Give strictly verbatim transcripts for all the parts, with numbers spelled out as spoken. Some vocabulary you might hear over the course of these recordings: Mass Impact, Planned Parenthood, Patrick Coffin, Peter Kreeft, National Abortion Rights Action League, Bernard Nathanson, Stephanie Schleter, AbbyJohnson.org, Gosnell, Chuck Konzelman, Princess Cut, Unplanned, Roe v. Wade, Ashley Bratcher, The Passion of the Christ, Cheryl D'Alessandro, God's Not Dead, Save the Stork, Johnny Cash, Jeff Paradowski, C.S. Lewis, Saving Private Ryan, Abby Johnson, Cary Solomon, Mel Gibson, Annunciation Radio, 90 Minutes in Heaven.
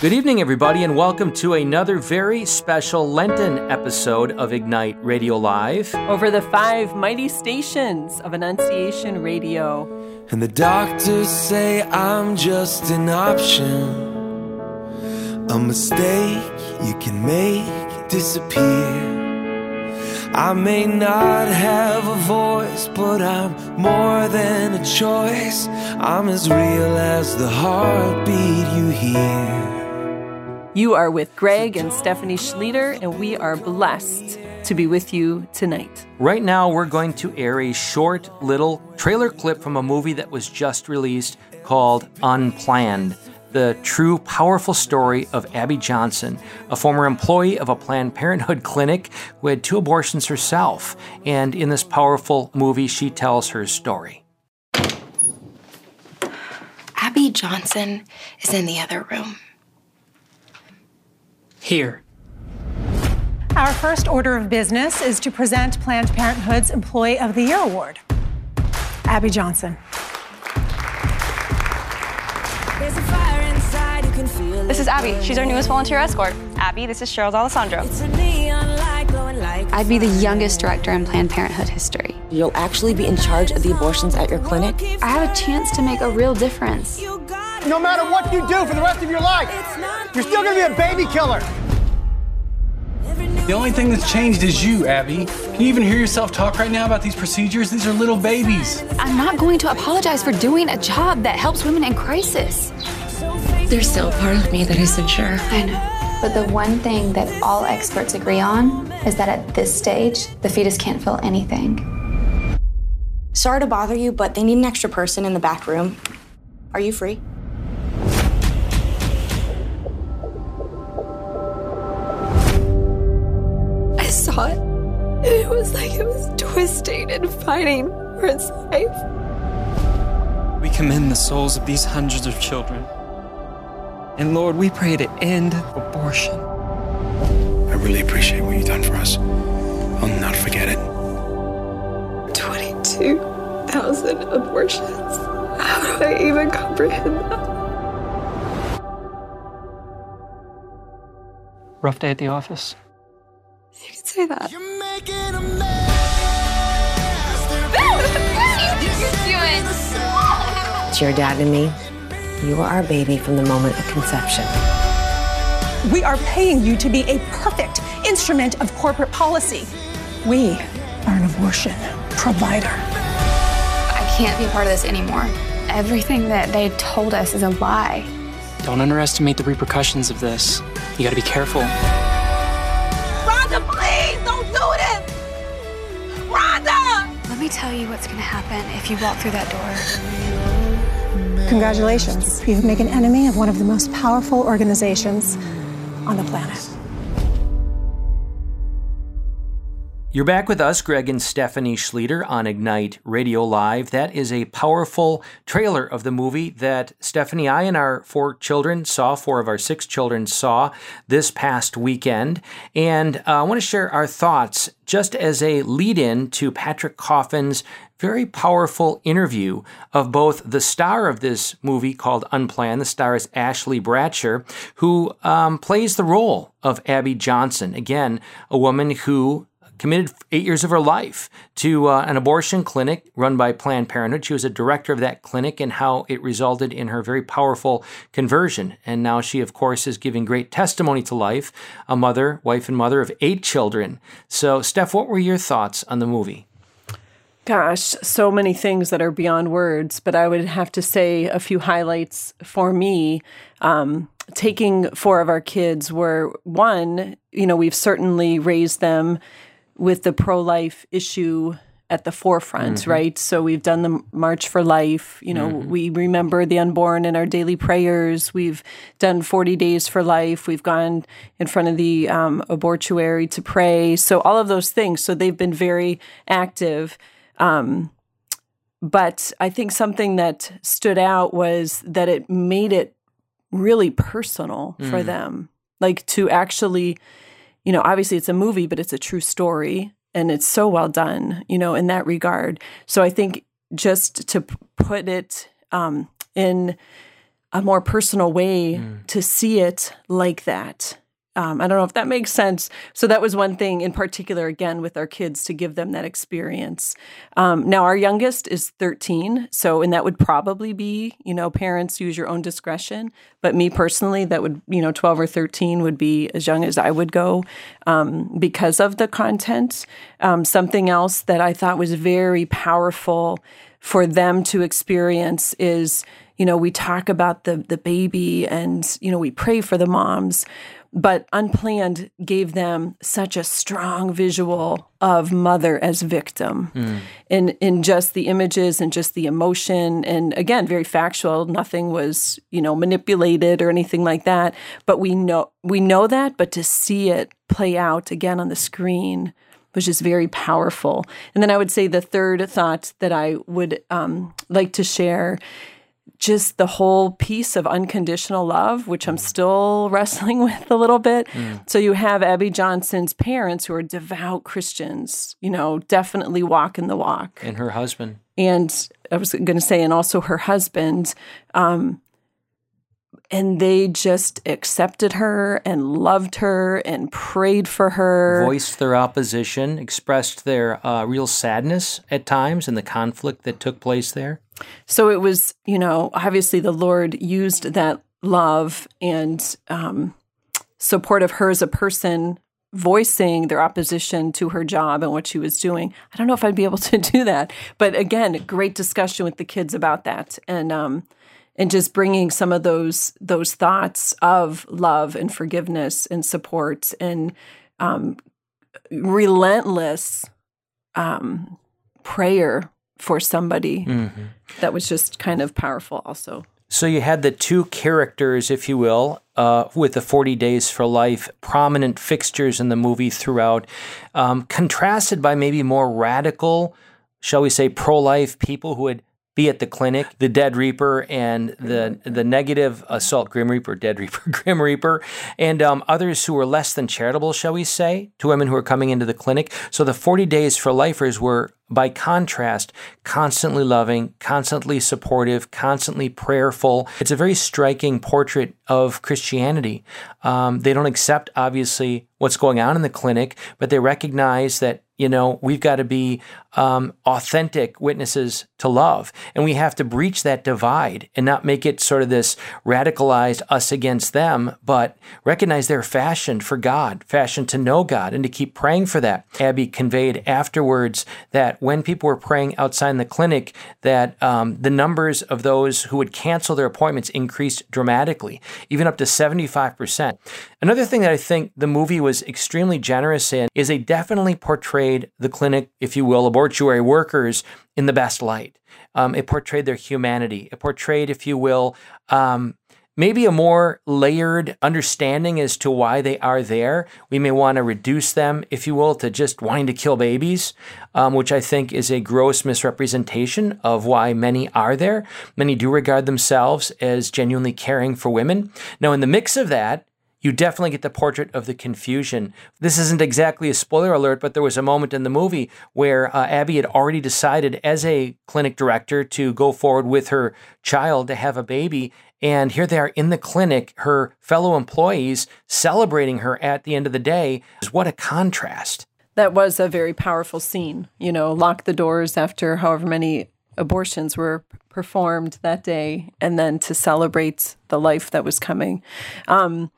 Good evening, everybody, and welcome to another very special Lenten episode of Ignite Radio Live. Over the five mighty stations of Annunciation Radio. And the doctors say I'm just an option, a mistake you can make disappear. I may not have a voice, but I'm more than a choice. I'm as real as the heartbeat you hear. You are with Greg and Stephanie Schleter, and we are blessed to be with you tonight. Right now, we're going to air a short little trailer clip from a movie that was just released called Unplanned, the true powerful story of Abby Johnson, a former employee of a Planned Parenthood clinic who had two abortions herself. And in this powerful movie, she tells her story. Abby Johnson is in the other room. Here. Our first order of business is to present Planned Parenthood's Employee of the Year Award, Abby Johnson. There's a fire inside, you can feel this is Abby. She's our newest volunteer escort. Abby, this is Cheryl D'Alessandro. I'd be the youngest director in Planned Parenthood history. You'll actually be in charge of the abortions at your clinic. I have a chance to make a real difference. No matter what you do for the rest of your life, you're still going to be a baby killer. The only thing that's changed is you, Abby. Can you even hear yourself talk right now about these procedures? These are little babies. I'm not going to apologize for doing a job that helps women in crisis. There's still a part of me that isn't sure. I know. But the one thing that all experts agree on is that at this stage, the fetus can't feel anything. Sorry to bother you, but they need an extra person in the back room. Are you free? It. it was like it was twisting and fighting for its life. We commend the souls of these hundreds of children. And Lord, we pray to end abortion. I really appreciate what you've done for us. I'll not forget it. twenty-two thousand abortions. How do I even comprehend that? Rough day at the office. You can say that. You're making a mess. What do you think you're doing? It's your dad and me. You were our baby from the moment of conception. We are paying you to be a perfect instrument of corporate policy. We are an abortion provider. I can't be a part of this anymore. Everything that they told us is a lie. Don't underestimate the repercussions of this. You gotta be careful. Please, don't do this! Rhonda! Let me tell you what's going to happen if you walk through that door. Congratulations. You've made an enemy of one of the most powerful organizations on the planet. You're back with us, Greg and Stephanie Schleter, on Ignite Radio Live. That is a powerful trailer of the movie that Stephanie, I, and our four children saw, four of our six children saw this past weekend. And uh, I want to share our thoughts just as a lead-in to Patrick Coffin's very powerful interview of both the star of this movie called Unplanned. The star is Ashley Bratcher, who um, plays the role of Abby Johnson. Again, a woman who committed eight years of her life to uh, an abortion clinic run by Planned Parenthood. She was a director of that clinic, and how it resulted in her very powerful conversion. And now she, of course, is giving great testimony to life, a mother, wife, and mother of eight children. So, Steph, what were your thoughts on the movie? Gosh, so many things that are beyond words, but I would have to say a few highlights for me. Um, taking four of our kids were, one, you know, we've certainly raised them with the pro-life issue at the forefront, mm-hmm. right? So we've done the March for Life. You know, mm-hmm. we remember the unborn in our daily prayers. We've done forty days for Life. We've gone in front of the um, abortuary to pray. So all of those things. So they've been very active. Um, but I think something that stood out was that it made it really personal mm. for them. Like to actually... You know, obviously it's a movie, but it's a true story, and it's so well done, you know, in that regard. So I think just to put it um, in a more personal way mm. to see it like that. Um, I don't know if that makes sense. So that was one thing in particular, again, with our kids, to give them that experience. Um, now, our youngest is thirteen, so, and that would probably be, you know, parents, use your own discretion. But me personally, that would, you know, twelve or thirteen would be as young as I would go um, because of the content. Um, something else that I thought was very powerful for them to experience is, you know, we talk about the the baby and, you know, we pray for the moms. But Unplanned gave them such a strong visual of mother as victim mm. in, in just the images and just the emotion. And again, very factual. Nothing was, you know, manipulated or anything like that. But we know we know that, but to see it play out again on the screen was just very powerful. And then I would say the third thought that I would um, like to share, just the whole piece of unconditional love, which I'm still wrestling with a little bit. Mm. So you have Abby Johnson's parents, who are devout Christians, you know, definitely walk in the walk. And her husband. And I was going to say, and also her husband. Um, and they just accepted her and loved her and prayed for her. Voiced their opposition, expressed their uh, real sadness at times and the conflict that took place there. So it was, you know, obviously the Lord used that love and um, support of her as a person voicing their opposition to her job and what she was doing. I don't know if I'd be able to do that. But again, great discussion with the kids about that, and um, and just bringing some of those those thoughts of love and forgiveness and support and um, relentless um, prayer for somebody. Mm-hmm. That was just kind of powerful also. So you had the two characters, if you will, uh, with the forty Days for Life, prominent fixtures in the movie throughout, um, contrasted by maybe more radical, shall we say, pro-life people who would be at the clinic, the Dead Reaper and the the negative assault Grim Reaper, Dead Reaper, Grim Reaper, and um, others who were less than charitable, shall we say, to women who were coming into the clinic. So the forty Days for Lifers were, by contrast, constantly loving, constantly supportive, constantly prayerful. It's a very striking portrait of Christianity. Um, they don't accept, obviously, what's going on in the clinic, but they recognize that, you know, we've got to be um, authentic witnesses to love, and we have to breach that divide and not make it sort of this radicalized us against them, but recognize they're fashioned for God, fashioned to know God, and to keep praying for that. Abby conveyed afterwards that when people were praying outside the clinic, that um, the numbers of those who would cancel their appointments increased dramatically, even up to seventy-five percent. Another thing that I think the movie was extremely generous in is they definitely portrayed the clinic, if you will, abortuary workers in the best light. Um, it portrayed their humanity. It portrayed, if you will, um, maybe a more layered understanding as to why they are there. We may want to reduce them, if you will, to just wanting to kill babies, um, which I think is a gross misrepresentation of why many are there. Many do regard themselves as genuinely caring for women. Now, in the mix of that, you definitely get the portrait of the confusion. This isn't exactly a spoiler alert, but there was a moment in the movie where uh, Abby had already decided as a clinic director to go forward with her child to have a baby. And here they are in the clinic, her fellow employees celebrating her at the end of the day. What a contrast. That was a very powerful scene. You know, lock the doors after however many abortions were performed that day, and then to celebrate the life that was coming. Um,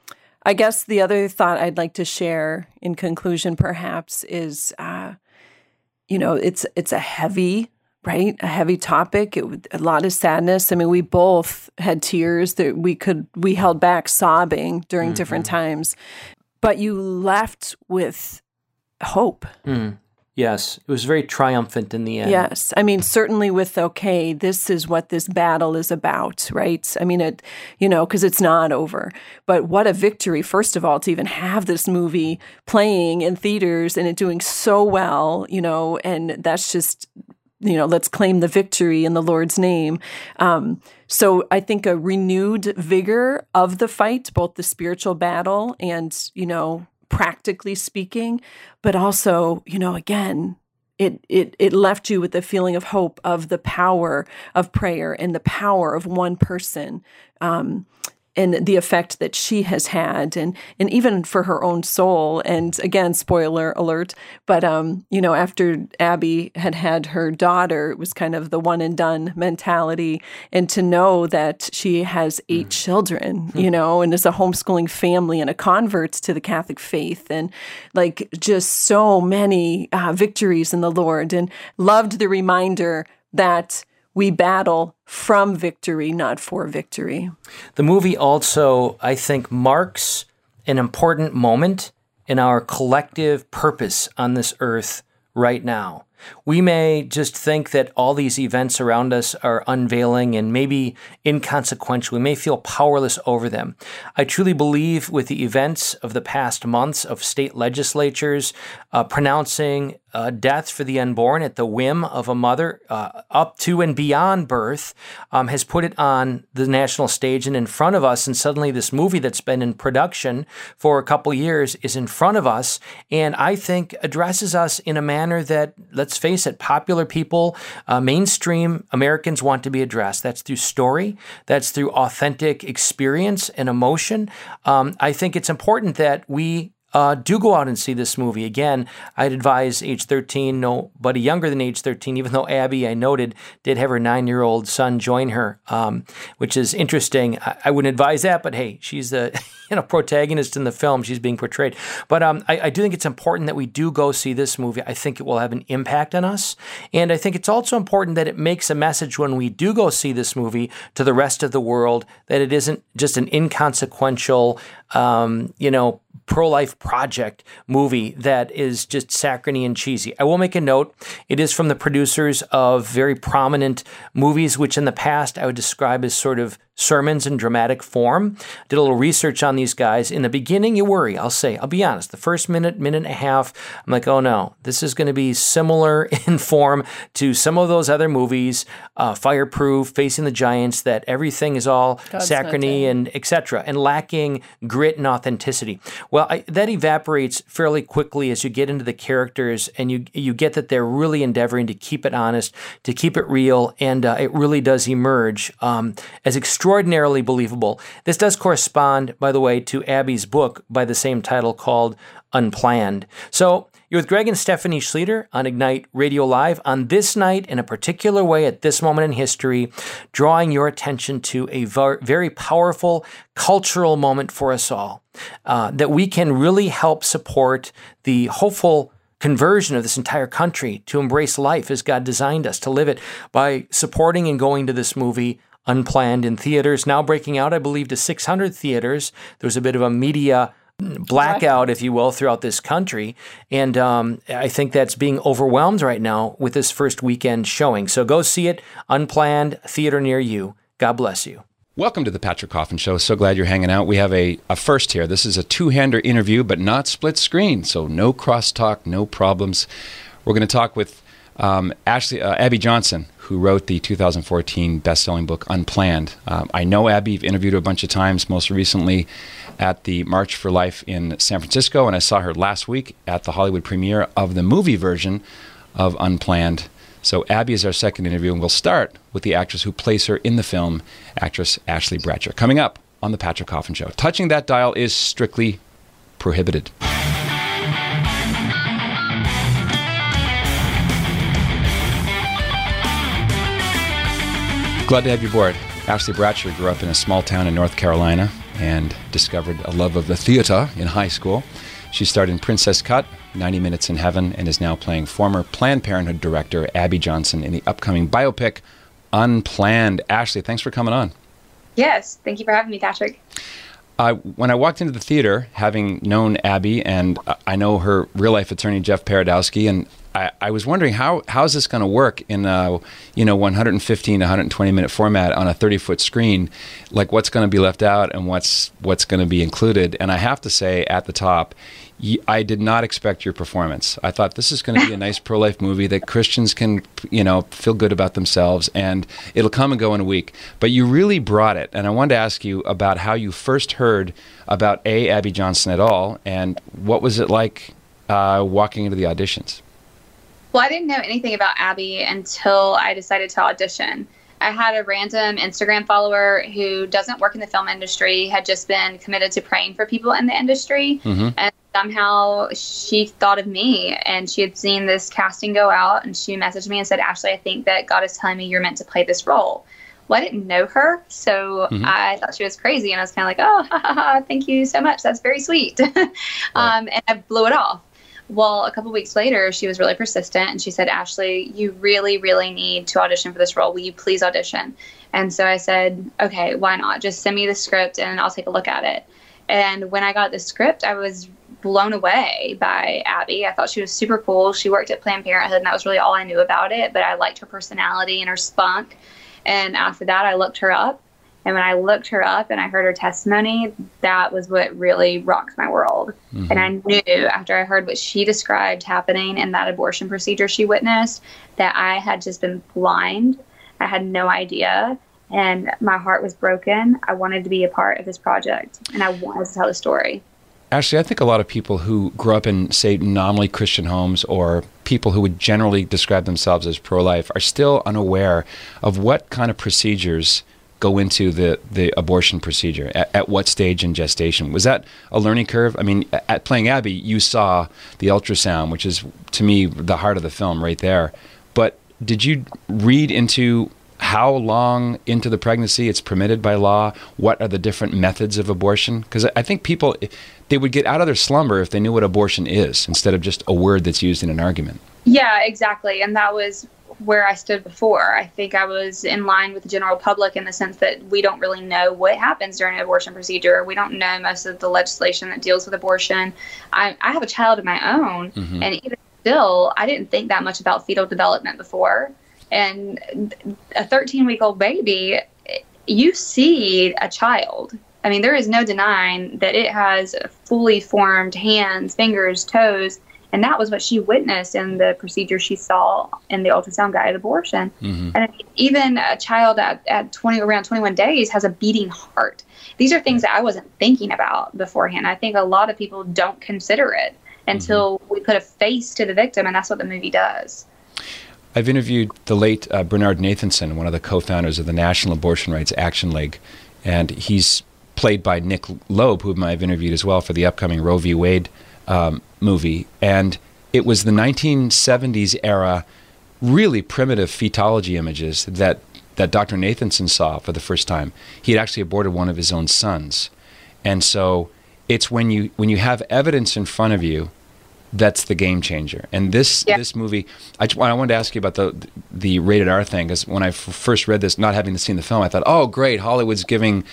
I guess the other thought I'd like to share in conclusion, perhaps, is, uh, you know, it's it's a heavy Right? A heavy topic, it, a lot of sadness. I mean, we both had tears that we could, we held back sobbing during mm-hmm. different times, but you left with hope. Mm. Yes. It was very triumphant in the end. Yes. I mean, certainly with, okay, this is what this battle is about, right? I mean, it, you know, because it's not over. But what a victory, first of all, to even have this movie playing in theaters and it doing so well, you know, and that's just, you know, let's claim the victory in the Lord's name. Um, so I think a renewed vigor of the fight, both the spiritual battle and, you know, practically speaking, but also, you know, again, it it it left you with the feeling of hope, of the power of prayer and the power of one person, um, and the effect that she has had, and and even for her own soul. And again, spoiler alert, but um, you know, after Abby had had her daughter, it was kind of the one and done mentality. And to know that she has eight mm. children, mm. you know, and is a homeschooling family and a convert to the Catholic faith, and like just so many uh, victories in the Lord, and loved the reminder that we battle from victory, not for victory. The movie also, I think, marks an important moment in our collective purpose on this earth right now. We may just think that all these events around us are unveiling and maybe inconsequential. We may feel powerless over them. I truly believe with the events of the past months of state legislatures uh, pronouncing uh, death for the unborn at the whim of a mother uh, up to and beyond birth um, has put it on the national stage and in front of us. And suddenly this movie that's been in production for a couple years is in front of us, and I think addresses us in a manner that, let's Let's face it, popular people, uh, mainstream Americans want to be addressed. That's through story. That's through authentic experience and emotion. Um, I think it's important that we uh, do go out and see this movie. Again, I'd advise age thirteen, nobody younger than age thirteen, even though Abby, I noted, did have her nine-year-old son join her, um, which is interesting. I, I wouldn't advise that, but hey, she's the you know, protagonist in the film. She's being portrayed. But um, I, I do think it's important that we do go see this movie. I think it will have an impact on us. And I think it's also important that it makes a message when we do go see this movie to the rest of the world, that it isn't just an inconsequential, um, you know, pro-life project movie that is just saccharine and cheesy. I will make a note. It is from the producers of very prominent movies, which in the past I would describe as sort of sermons in dramatic form. Did a little research on these guys. In the beginning, you worry. I'll say, I'll be honest, the first minute, minute and a half, I'm like, oh no, this is going to be similar in form to some of those other movies, uh, Fireproof, Facing the Giants, that everything is all saccharine and et cetera, and lacking grit and authenticity. Well, I, that evaporates fairly quickly as you get into the characters, and you you get that they're really endeavoring to keep it honest, to keep it real, and uh, it really does emerge um, as extraordinary. Extraordinarily believable. This does correspond, by the way, to Abby's book by the same title called Unplanned. So you're with Greg and Stephanie Schleter on Ignite Radio Live on this night, in a particular way at this moment in history, drawing your attention to a very powerful cultural moment for us all, uh, that we can really help support the hopeful conversion of this entire country to embrace life as God designed us to live it by supporting and going to this movie Unplanned in theaters, now breaking out, I believe, to six hundred theaters. There was a bit of a media blackout, if you will, throughout this country. And um, I think that's being overwhelmed right now with this first weekend showing. So go see it, Unplanned, theater near you. God bless you. Welcome to the Patrick Coffin Show. So glad you're hanging out. We have a, a first here. This is a two-hander interview, but not split screen. So no crosstalk, no problems. We're going to talk with Um, Ashley, uh, Abby Johnson, who wrote the two thousand fourteen best-selling book Unplanned. Um, I know Abby. I've interviewed her a bunch of times, most recently at the March for Life in San Francisco, and I saw her last week at the Hollywood premiere of the movie version of Unplanned. So Abby is our second interview, and we'll start with the actress who plays her in the film, actress Ashley Bratcher. Coming up on The Patrick Coffin Show. Touching that dial is strictly prohibited. Glad to have you aboard. Ashley Bratcher grew up in a small town in North Carolina and discovered a love of the theater in high school. She starred in Princess Cut, ninety Minutes in Heaven, and is now playing former Planned Parenthood director Abby Johnson in the upcoming biopic Unplanned. Ashley, thanks for coming on. Yes, thank you for having me, Patrick. Uh, when I walked into the theater, having known Abby, and uh, I know her real-life attorney, Jeff Paradowski, and I, I was wondering how how is this going to work in a you know one fifteen to one twenty minute format on a thirty foot screen? Like, what's going to be left out and what's what's going to be included? And I have to say, at the top, I did not expect your performance. I thought this is going to be a nice pro-life movie that Christians can you know feel good about themselves, and it'll come and go in a week. But you really brought it, and I wanted to ask you about how you first heard about a Abby Johnson at all, and what was it like uh, walking into the auditions? Well, I didn't know anything about Abby until I decided to audition. I had a random Instagram follower who doesn't work in the film industry, had just been committed to praying for people in the industry. Mm-hmm. And somehow she thought of me, and she had seen this casting go out, and she messaged me and said, Ashley, I think that God is telling me you're meant to play this role. Well, I didn't know her, so mm-hmm. I thought she was crazy, and I was kind of like, oh, ha, ha, ha, thank you so much. That's very sweet. Right. um, and I blew it off. Well, a couple weeks later, she was really persistent, and she said, Ashley, you really, really need to audition for this role. Will you please audition? And so I said, okay, why not? Just send me the script, and I'll take a look at it. And when I got the script, I was blown away by Abby. I thought she was super cool. She worked at Planned Parenthood, and that was really all I knew about it, but I liked her personality and her spunk. And after that, I looked her up. And when I looked her up and I heard her testimony, that was what really rocked my world. Mm-hmm. And I knew after I heard what she described happening in that abortion procedure she witnessed, that I had just been blind. I had no idea. And my heart was broken. I wanted to be a part of this project. And I wanted to tell the story. Ashley, I think a lot of people who grew up in, say, nominally Christian homes, or people who would generally describe themselves as pro-life, are still unaware of what kind of procedures go into the, the abortion procedure, at, at what stage in gestation. Was that a learning curve? I mean, at playing Abby, you saw the ultrasound, which is, to me, the heart of the film right there. But did you read into how long into the pregnancy it's permitted by law? What are the different methods of abortion? Because I think people, they would get out of their slumber if they knew what abortion is, instead of just a word that's used in an argument. Yeah, exactly. And that was where I stood before. I think I was in line with the general public in the sense that we don't really know what happens during an abortion procedure. We don't know most of the legislation that deals with abortion. I, I have a child of my own, mm-hmm. and even still, I didn't think that much about fetal development before. And a thirteen-week-old baby, you see a child. I mean, there is no denying that it has fully formed hands, fingers, toes. And that was what she witnessed in the procedure she saw in the ultrasound-guided abortion. Mm-hmm. And even a child at, at twenty around twenty-one days has a beating heart. These are things that I wasn't thinking about beforehand. I think a lot of people don't consider it until mm-hmm. we put a face to the victim, and that's what the movie does. I've interviewed the late uh, Bernard Nathanson, one of the co-founders of the National Abortion Rights Action League, and he's played by Nick Loeb, whom I've interviewed as well for the upcoming Roe v. Wade Um, movie. And it was the nineteen seventies era, really primitive fetology images that, that Doctor Nathanson saw for the first time. He had actually aborted one of his own sons. And so it's when you, when you have evidence in front of you, that's the game changer. And this, yeah. this movie, I, just, I wanted to ask you about the, the rated R thing, because when I f first read this, not having seen the film, I thought, oh, great, Hollywood's giving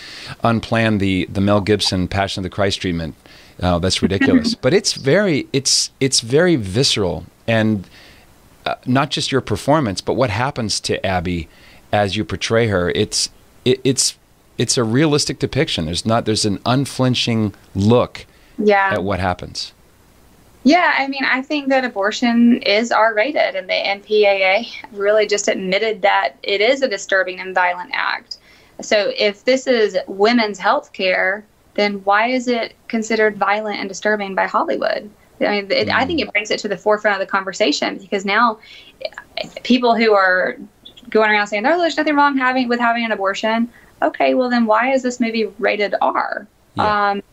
Unplanned the, the Mel Gibson Passion of the Christ treatment. Oh, that's ridiculous. But it's very, it's it's very visceral, and uh, not just your performance, but what happens to Abby as you portray her. It's it, it's it's a realistic depiction. There's not there's an unflinching look yeah. at what happens. Yeah, I mean, I think that abortion is R-rated, and the N P A A really just admitted that it is a disturbing and violent act. So if this is women's health care, then why is it considered violent and disturbing by Hollywood? I mean, it, I think it brings it to the forefront of the conversation, because now people who are going around saying, oh, there's nothing wrong having with having an abortion. Okay, well then why is this movie rated R? Yeah. Um,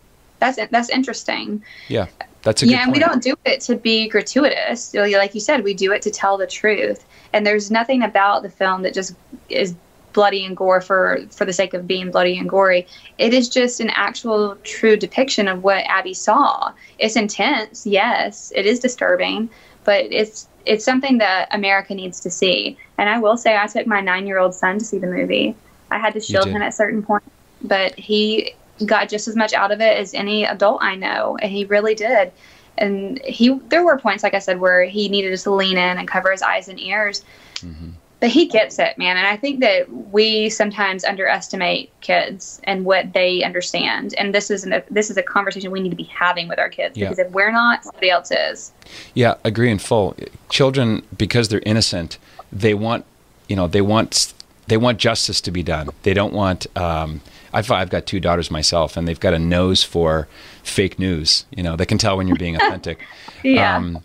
that's, that's interesting. Yeah, that's a good point. Yeah, and we don't do it to be gratuitous. Like you said, we do it to tell the truth. And there's nothing about the film that just is bloody and gore for for the sake of being bloody and gory. It is just an actual true depiction of what Abby saw. It's intense, yes, it is disturbing, but it's it's something that America needs to see. And I will say, I took my nine-year-old son to see the movie. I had to shield him at certain points, but he got just as much out of it as any adult I know, and he really did. And he there were points, like I said, where he needed to lean in and cover his eyes and ears. Mm-hmm. But he gets it, man. And I think that we sometimes underestimate kids and what they understand. And this is, an, this is a conversation we need to be having with our kids. Yeah. Because if we're not, somebody else is. Yeah, agree in full. Children, because they're innocent, they want, you know, they want, they want justice to be done. They don't want, um, I've, I've got two daughters myself, and they've got a nose for fake news. You know, they can tell when you're being authentic. Yeah. Um,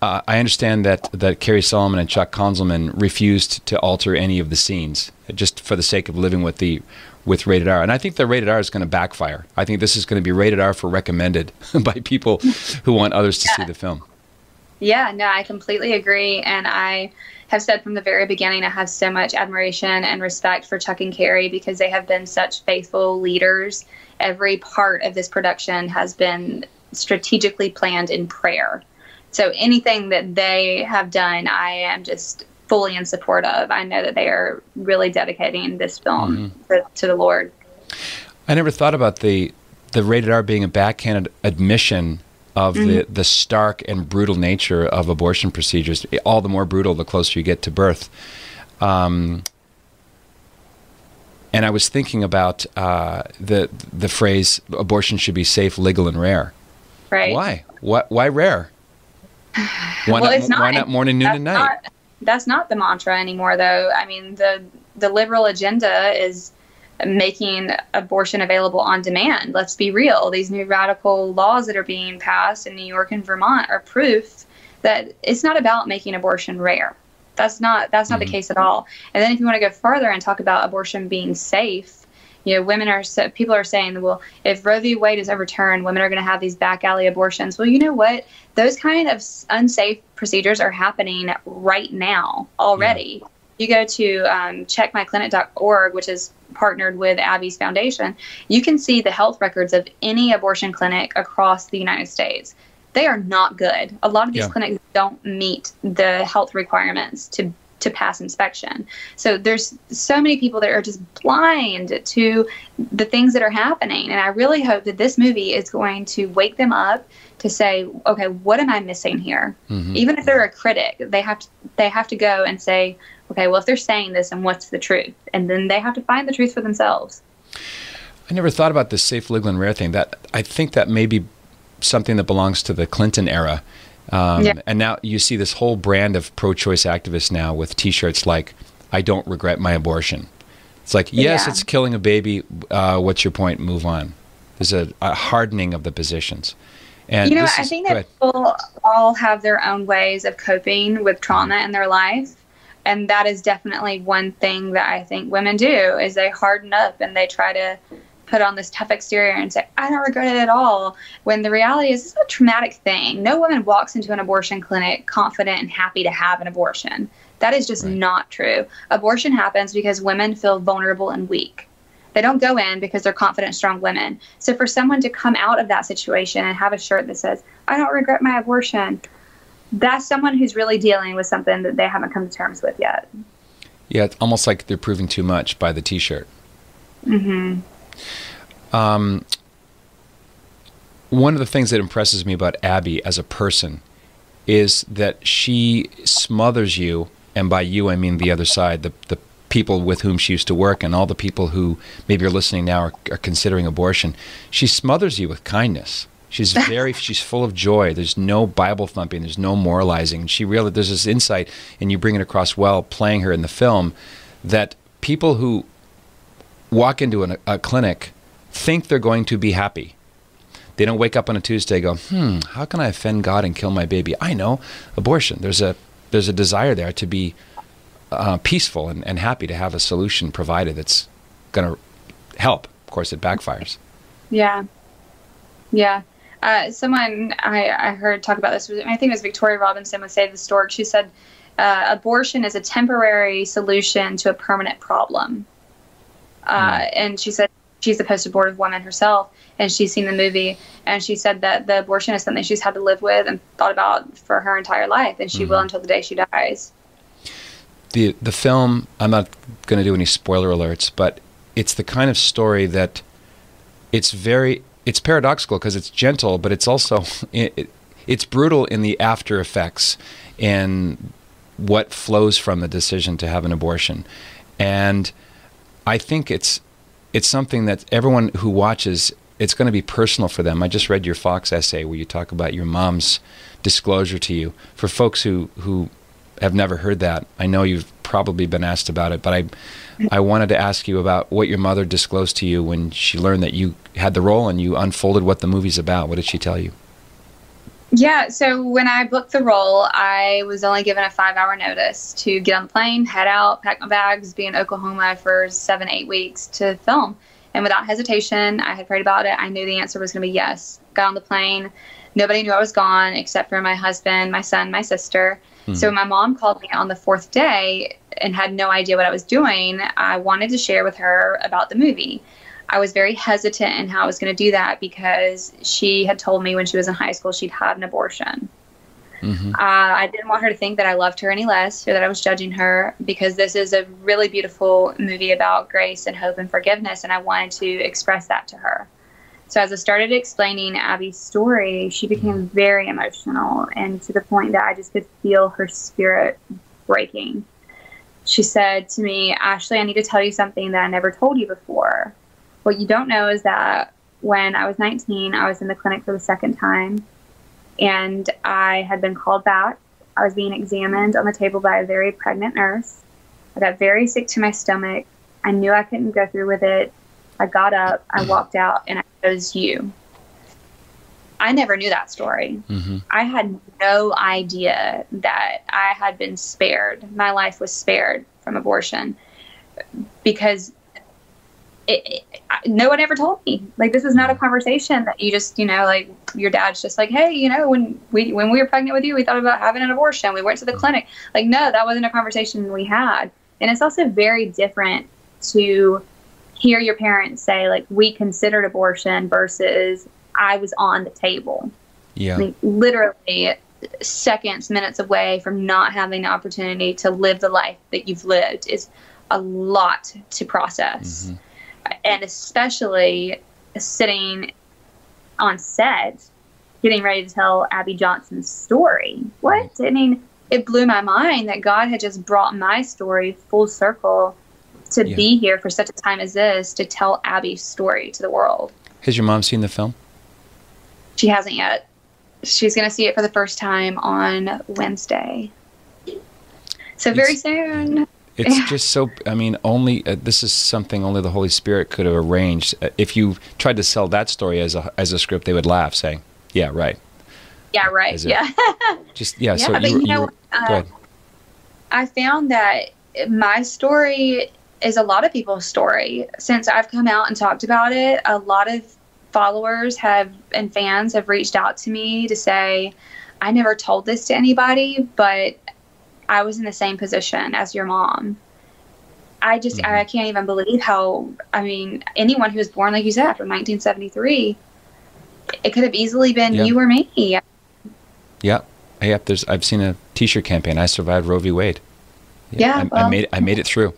Uh, I understand that, that Cary Solomon and Chuck Konzelman refused to alter any of the scenes just for the sake of living with the with rated R. And I think the rated R is going to backfire. I think this is going to be rated R for recommended by people who want others to yeah. see the film. Yeah, no, I completely agree. And I have said from the very beginning, I have so much admiration and respect for Chuck and Cary because they have been such faithful leaders. Every part of this production has been strategically planned in prayer. So anything that they have done, I am just fully in support of. I know that they are really dedicating this film mm-hmm. to, to the Lord. I never thought about the, the rated R being a backhanded admission of mm-hmm. the, the stark and brutal nature of abortion procedures, all the more brutal the closer you get to birth. Um, and I was thinking about uh, the the phrase, abortion should be safe, legal, and rare. Right. Why? Why, why rare? Why, well, not, it's not, why not morning, noon, and night? Not, that's not the mantra anymore, though. I mean, the the liberal agenda is making abortion available on demand. Let's be real. These new radical laws that are being passed in New York and Vermont are proof that it's not about making abortion rare. That's not that's not mm-hmm. the case at all. And then if you want to go further and talk about abortion being safe, you know, women are so, people are saying, well, if Roe v. Wade is overturned, women are going to have these back alley abortions. Well, you know what? Those kind of unsafe procedures are happening right now already. Yeah. You go to um, check my clinic dot org, which is partnered with Abby's foundation. You can see the health records of any abortion clinic across the United States. They are not good. A lot of these yeah. clinics don't meet the health requirements to to pass inspection. So there's so many people that are just blind to the things that are happening. And I really hope that this movie is going to wake them up to say, okay, what am I missing here? Mm-hmm. Even if they're a critic, they have to, they have to go and say, okay, well, if they're saying this, and what's the truth? And then they have to find the truth for themselves. I never thought about this safe, legal, and rare thing. That I think that may be something that belongs to the Clinton era. Um, yeah. And now you see this whole brand of pro-choice activists now with T-shirts like, I don't regret my abortion. It's like, yes, yeah. it's killing a baby. Uh, what's your point? Move on. There's a, a hardening of the positions. And you know, I is, think that people all have their own ways of coping with trauma mm-hmm. in their life. And that is definitely one thing that I think women do is they harden up and they try to put on this tough exterior and say, I don't regret it at all. When the reality is, it's a traumatic thing. No woman walks into an abortion clinic confident and happy to have an abortion. That is just right. not true. Abortion happens because women feel vulnerable and weak. They don't go in because they're confident, strong women. So for someone to come out of that situation and have a shirt that says, I don't regret my abortion, that's someone who's really dealing with something that they haven't come to terms with yet. Yeah, it's almost like they're proving too much by the T-shirt. Mm-hmm. Um, one of the things that impresses me about Abby as a person is that she smothers you, and by you I mean the other side, the, the people with whom she used to work and all the people who maybe are listening now are, are considering abortion. She smothers you with kindness. She's very, she's full of joy. There's no Bible thumping. There's no moralizing. She realized there's this insight, and you bring it across well, playing her in the film, that people who walk into an, a clinic think they're going to be happy. They don't wake up on a Tuesday go, hmm, how can I offend God and kill my baby? I know, abortion. There's a, there's a desire there to be uh, peaceful and, and happy, to have a solution provided that's going to help. Of course, it backfires. Yeah. Yeah. Uh, someone I, I heard talk about this, I think it was Victoria Robinson with Save the Stork. She said, uh, abortion is a temporary solution to a permanent problem. Uh, mm. And she said, she's a post-abortive woman herself, and she's seen the movie, and she said that the abortion is something she's had to live with and thought about for her entire life, and she mm. will until the day she dies. The, the film, I'm not going to do any spoiler alerts, but it's the kind of story that it's very... It's paradoxical because it's gentle, but it's also it, it, it's brutal in the after effects and what flows from the decision to have an abortion. And I think it's it's something that everyone who watches, it's going to be personal for them. I just read your Fox essay where you talk about your mom's disclosure to you. For folks who, who have never heard that, I know you've probably been asked about it, but I I wanted to ask you about what your mother disclosed to you when she learned that you had the role and you unfolded what the movie's about. What did she tell you? Yeah, so when I booked the role, I was only given a five-hour notice to get on the plane, head out, pack my bags, be in Oklahoma for seven, eight weeks to film. And without hesitation, I had prayed about it. I knew the answer was going to be yes. Got on the plane. Nobody knew I was gone except for my husband, my son, my sister. Mm-hmm. So when my mom called me on the fourth day and had no idea what I was doing, I wanted to share with her about the movie. I was very hesitant in how I was going to do that because she had told me when she was in high school she'd had an abortion. Mm-hmm. uh, I didn't want her to think that I loved her any less or that I was judging her, because this is a really beautiful movie about grace and hope and forgiveness, and I wanted to express that to her. So as I started explaining Abby's story, she became very emotional, and to the point that I just could feel her spirit breaking. She said to me, "Ashley, I need to tell you something that I never told you before. What you don't know is that when I was nineteen, I was in the clinic for the second time, and I had been called back. I was being examined on the table by a very pregnant nurse. I got very sick to my stomach. I knew I couldn't go through with it. I got up, I walked out, and I chose you." I never knew that story. Mm-hmm. I had no idea that I had been spared. My life was spared from abortion because It, it, no one ever told me. Like, this is not a conversation that you just, you know, like your dad's just like, "Hey, you know, when we when we were pregnant with you, we thought about having an abortion. We went to the clinic." Like, no, that wasn't a conversation we had. And it's also very different to hear your parents say, like, "We considered abortion" versus "I was on the table." Yeah. I mean, literally seconds, minutes away from not having the opportunity to live the life that you've lived is a lot to process. Mm-hmm. And especially sitting on set, getting ready to tell Abby Johnson's story. What? I mean, it blew my mind that God had just brought my story full circle to yeah. be here for such a time as this to tell Abby's story to the world. Has your mom seen the film? She hasn't yet. She's going to see it for the first time on Wednesday. So very it's- soon. It's yeah. just so, I mean, only, uh, this is something only the Holy Spirit could have arranged. Uh, if you tried to sell that story as a as a script, they would laugh, saying, "Yeah, right. Yeah, right. As yeah. If, just, yeah, yeah, so you, you know, you, uh, I found that my story is a lot of people's story. Since I've come out and talked about it, a lot of followers have and fans have reached out to me to say, "I never told this to anybody, but I was in the same position as your mom. I just, mm-hmm. I can't even believe how, I mean, anyone who was born, like you said, after nineteen seventy-three, it could have easily been yep. you or me." Yeah. Yep. Yep. There's, I've seen a t-shirt campaign. "I survived Roe v. Wade." Yeah. yeah I, well, I made I made it through.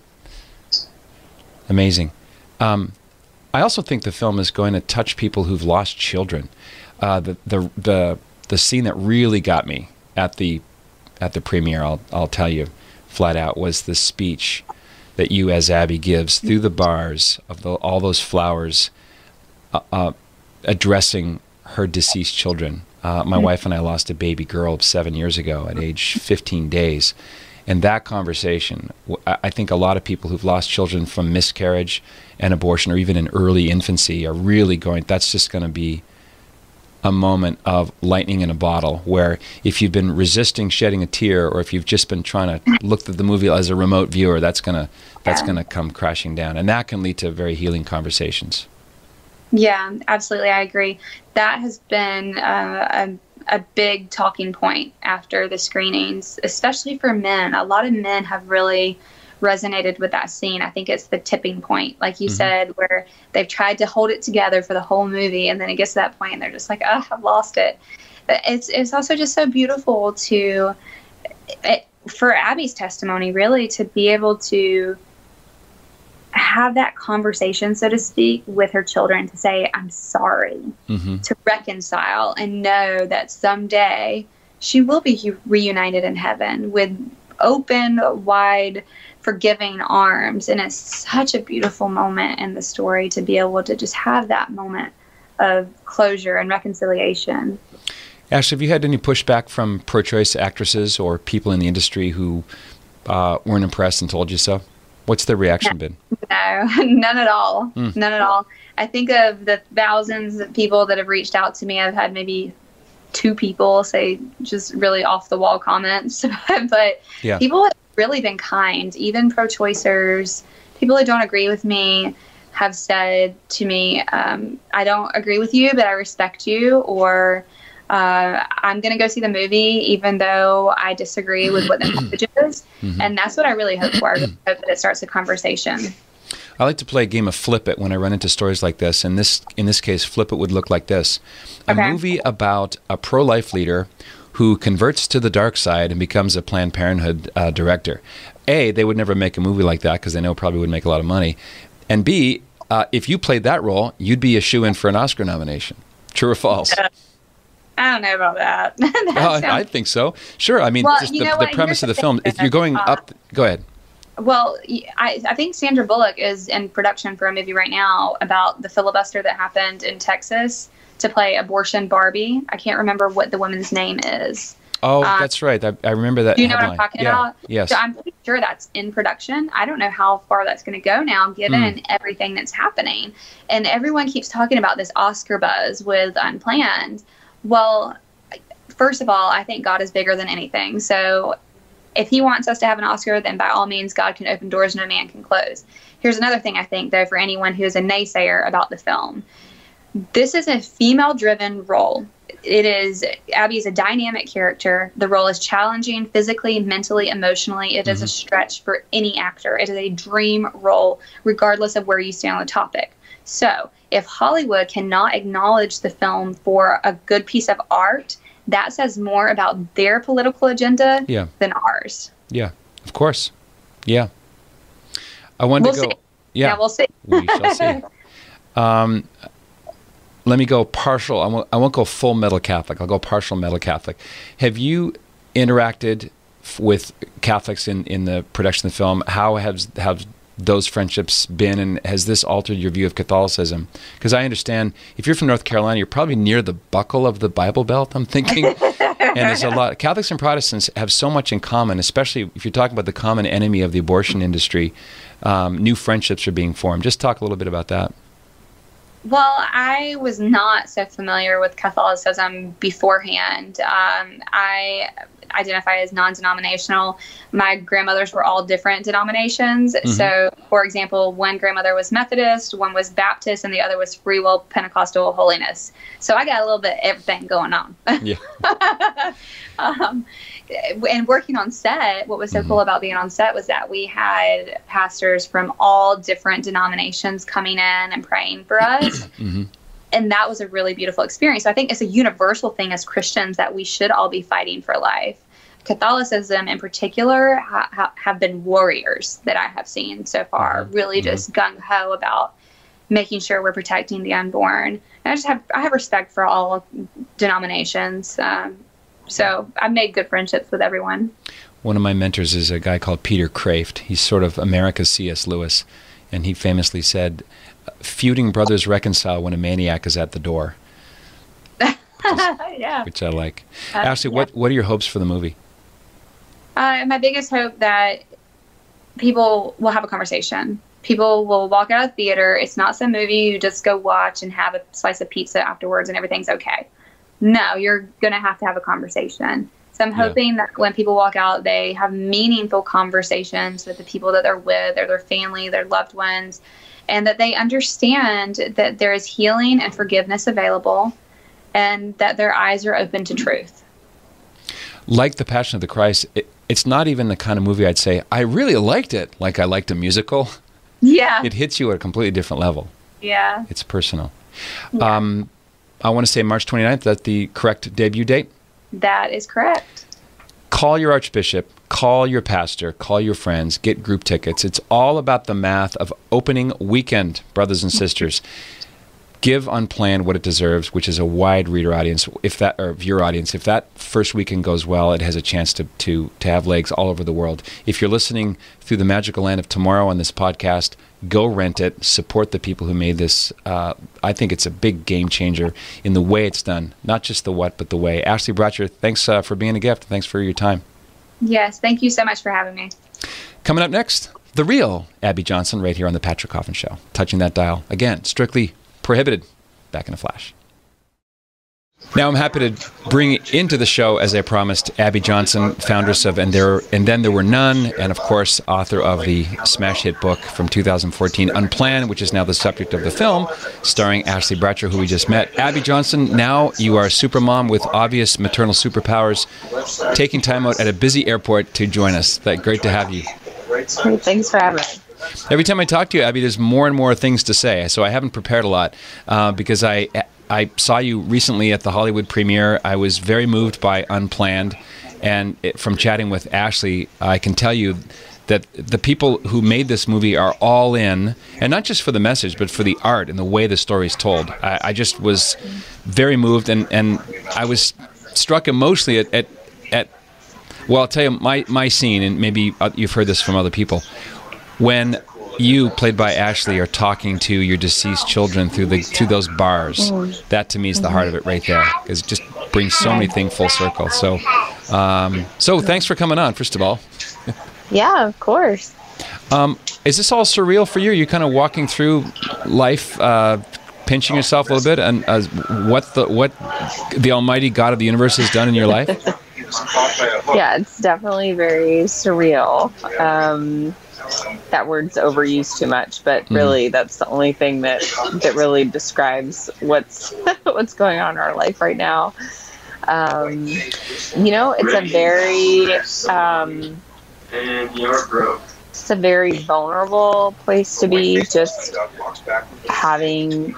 Amazing. Um, I also think the film is going to touch people who've lost children. Uh, the, the, the, the scene that really got me at the, at the premiere, I'll I'll tell you flat out, was the speech that you as Abby gives through the bars of the, all those flowers, uh, uh, addressing her deceased children. Uh, my mm-hmm. wife and I lost a baby girl seven years ago at age fifteen days. And that conversation, I think a lot of people who've lost children from miscarriage and abortion, or even in early infancy, are really going, that's just going to be a moment of lightning in a bottle, where if you've been resisting shedding a tear, or if you've just been trying to look at the movie as a remote viewer, that's gonna that's yeah. gonna come crashing down, and that can lead to very healing conversations. Yeah, absolutely, I agree. That has been uh, a, a big talking point after the screenings, especially for men. A lot of men have really resonated with that scene. I think it's the tipping point, like you mm-hmm. said, where they've tried to hold it together for the whole movie, and then it gets to that point and they're just like, "Oh, I've lost it." It's it's also just so beautiful to, it, for Abby's testimony, really, to be able to have that conversation, so to speak, with her children, to say, "I'm sorry," mm-hmm. to reconcile and know that someday she will be reunited in heaven with open, wide, forgiving arms. And it's such a beautiful moment in the story to be able to just have that moment of closure and reconciliation. Ashley, have you had any pushback from pro-choice actresses or people in the industry who uh, weren't impressed and told you so? What's their reaction been? No, none at all. Mm. None at all. I think of the thousands of people that have reached out to me, I've had maybe two people say just really off the wall comments, but yeah. people have really been kind. Even pro-choicers, people who don't agree with me, have said to me, um, I don't agree with you, but I respect you, or uh, I'm going to go see the movie even though I disagree with what the message is. Mm-hmm. And that's what I really hope for. I really hope that it starts a conversation. I like to play a game of Flip It when I run into stories like this. And this, in this case, Flip It would look like this. A okay. movie about a pro-life leader who converts to the dark side and becomes a Planned Parenthood uh, director. A, they would never make a movie like that because they know it probably would make a lot of money. And B, uh, if you played that role, you'd be a shoo-in for an Oscar nomination. True or false? Uh, I don't know about that. that well, sounds... I think so. Sure. I mean, well, just the, the premise Here's of the, the film, if you're going uh, up, go ahead. Well, I, I think Sandra Bullock is in production for a movie right now about the filibuster that happened in Texas to play abortion Barbie. I can't remember what the woman's name is. Oh, um, that's right. I, I remember that. Do you know headline. What I'm talking yeah. about? Yes. So I'm pretty sure that's in production. I don't know how far that's going to go now, given mm. everything that's happening. And everyone keeps talking about this Oscar buzz with Unplanned. Well, first of all, I think God is bigger than anything. So if he wants us to have an Oscar, then by all means, God can open doors no man can close. Here's another thing I think, though, for anyone who is a naysayer about the film. This is a female-driven role. It is, Abby is a dynamic character. The role is challenging physically, mentally, emotionally. It mm-hmm. is a stretch for any actor. It is a dream role, regardless of where you stand on the topic. So if Hollywood cannot acknowledge the film for a good piece of art, that says more about their political agenda yeah. than ours. Yeah, of course. Yeah. I want we'll to go. See. Yeah. yeah, we'll see. We shall see. Um, Let me go partial. I won't, I won't go full metal Catholic. I'll go partial metal Catholic. Have you interacted f- with Catholics in, in the production of the film? How have, have those friendships been, and has this altered your view of Catholicism? Because I understand if you're from North Carolina, you're probably near the buckle of the Bible Belt, I'm thinking. And there's a lot. Catholics and Protestants have so much in common, especially if you're talking about the common enemy of the abortion industry. Um, new friendships are being formed. Just talk a little bit about that. Well, I was not so familiar with Catholicism beforehand. Um, I identify as non-denominational. My grandmothers were all different denominations. Mm-hmm. So, for example, one grandmother was Methodist, one was Baptist, and the other was Free Will Pentecostal Holiness. So I got a little bit of everything going on. Yeah. um, and working on set, what was so mm-hmm. cool about being on set was that we had pastors from all different denominations coming in and praying for us. Mm-hmm. And that was a really beautiful experience. So I think it's a universal thing as Christians that we should all be fighting for life. Catholicism in particular ha- ha- have been warriors that I have seen so far, mm-hmm. really just mm-hmm. gung-ho about making sure we're protecting the unborn. And I just have I have respect for all denominations. Um, so I've made good friendships with everyone. One of my mentors is a guy called Peter Kreeft. He's sort of America's C S Lewis. And he famously said, feuding brothers reconcile when a maniac is at the door. Which, yeah. which I like. Uh, Ashley, yeah. what, what are your hopes for the movie? Uh, my biggest hope that people will have a conversation. People will walk out of the theater. It's not some movie you just go watch and have a slice of pizza afterwards and everything's okay. No, you're going to have to have a conversation. So I'm hoping yeah. that when people walk out, they have meaningful conversations with the people that they're with, or their family, their loved ones, and that they understand that there is healing and forgiveness available, and that their eyes are open to truth. Like The Passion of the Christ, it, it's not even the kind of movie I'd say, I really liked it, like I liked a musical. Yeah. It hits you at a completely different level. Yeah. It's personal. Yeah. Um, I want to say March twenty-ninth, that's the correct debut date? That is correct. Call your archbishop, call your pastor, call your friends, get group tickets. It's all about the math of opening weekend, brothers and sisters. Give Unplanned what it deserves, which is a wide reader audience, if that, or viewer audience. If that first weekend goes well, it has a chance to, to, to have legs all over the world. If you're listening through the magical land of tomorrow on this podcast, go rent it, support the people who made this. Uh, I think it's a big game changer in the way it's done, not just the what, but the way. Ashley Bratcher, thanks uh, for being a gift. Thanks for your time. Yes, thank you so much for having me. Coming up next, the real Abby Johnson right here on The Patrick Coffin Show. Touching that dial. Again, strictly prohibited. Back in a flash. Now I'm happy to bring into the show, as I promised, Abby Johnson, foundress of And There and Then There Were None, and of course, author of the smash hit book from two thousand fourteen, Unplanned, which is now the subject of the film, starring Ashley Bratcher, who we just met. Abby Johnson, now you are a supermom with obvious maternal superpowers, taking time out at a busy airport to join us. Great to have you. Thanks for having me. Every time I talk to you, Abby, there's more and more things to say, so I haven't prepared a lot uh, because I... I saw you recently at the Hollywood premiere. I was very moved by Unplanned, and it, from chatting with Ashley, I can tell you that the people who made this movie are all in, and not just for the message, but for the art and the way the story is told. I, I just was very moved, and, and I was struck emotionally at, at, at, well, I'll tell you my, my scene, and maybe you've heard this from other people, when you, played by Ashley, are talking to your deceased children through the through those bars. That to me is the heart of it right there, because it just brings so many things full circle. So, um, so thanks for coming on, first of all. Yeah, of course. Um, is this all surreal for you? You're kind of walking through life, uh, pinching yourself a little bit, and uh, what the what the Almighty God of the universe has done in your life. Yeah, it's definitely very surreal. Um, That word's overused too much, but really, mm. that's the only thing that that really describes what's what's going on in our life right now. Um, you know, it's a very um, it's a very vulnerable place to be. Just having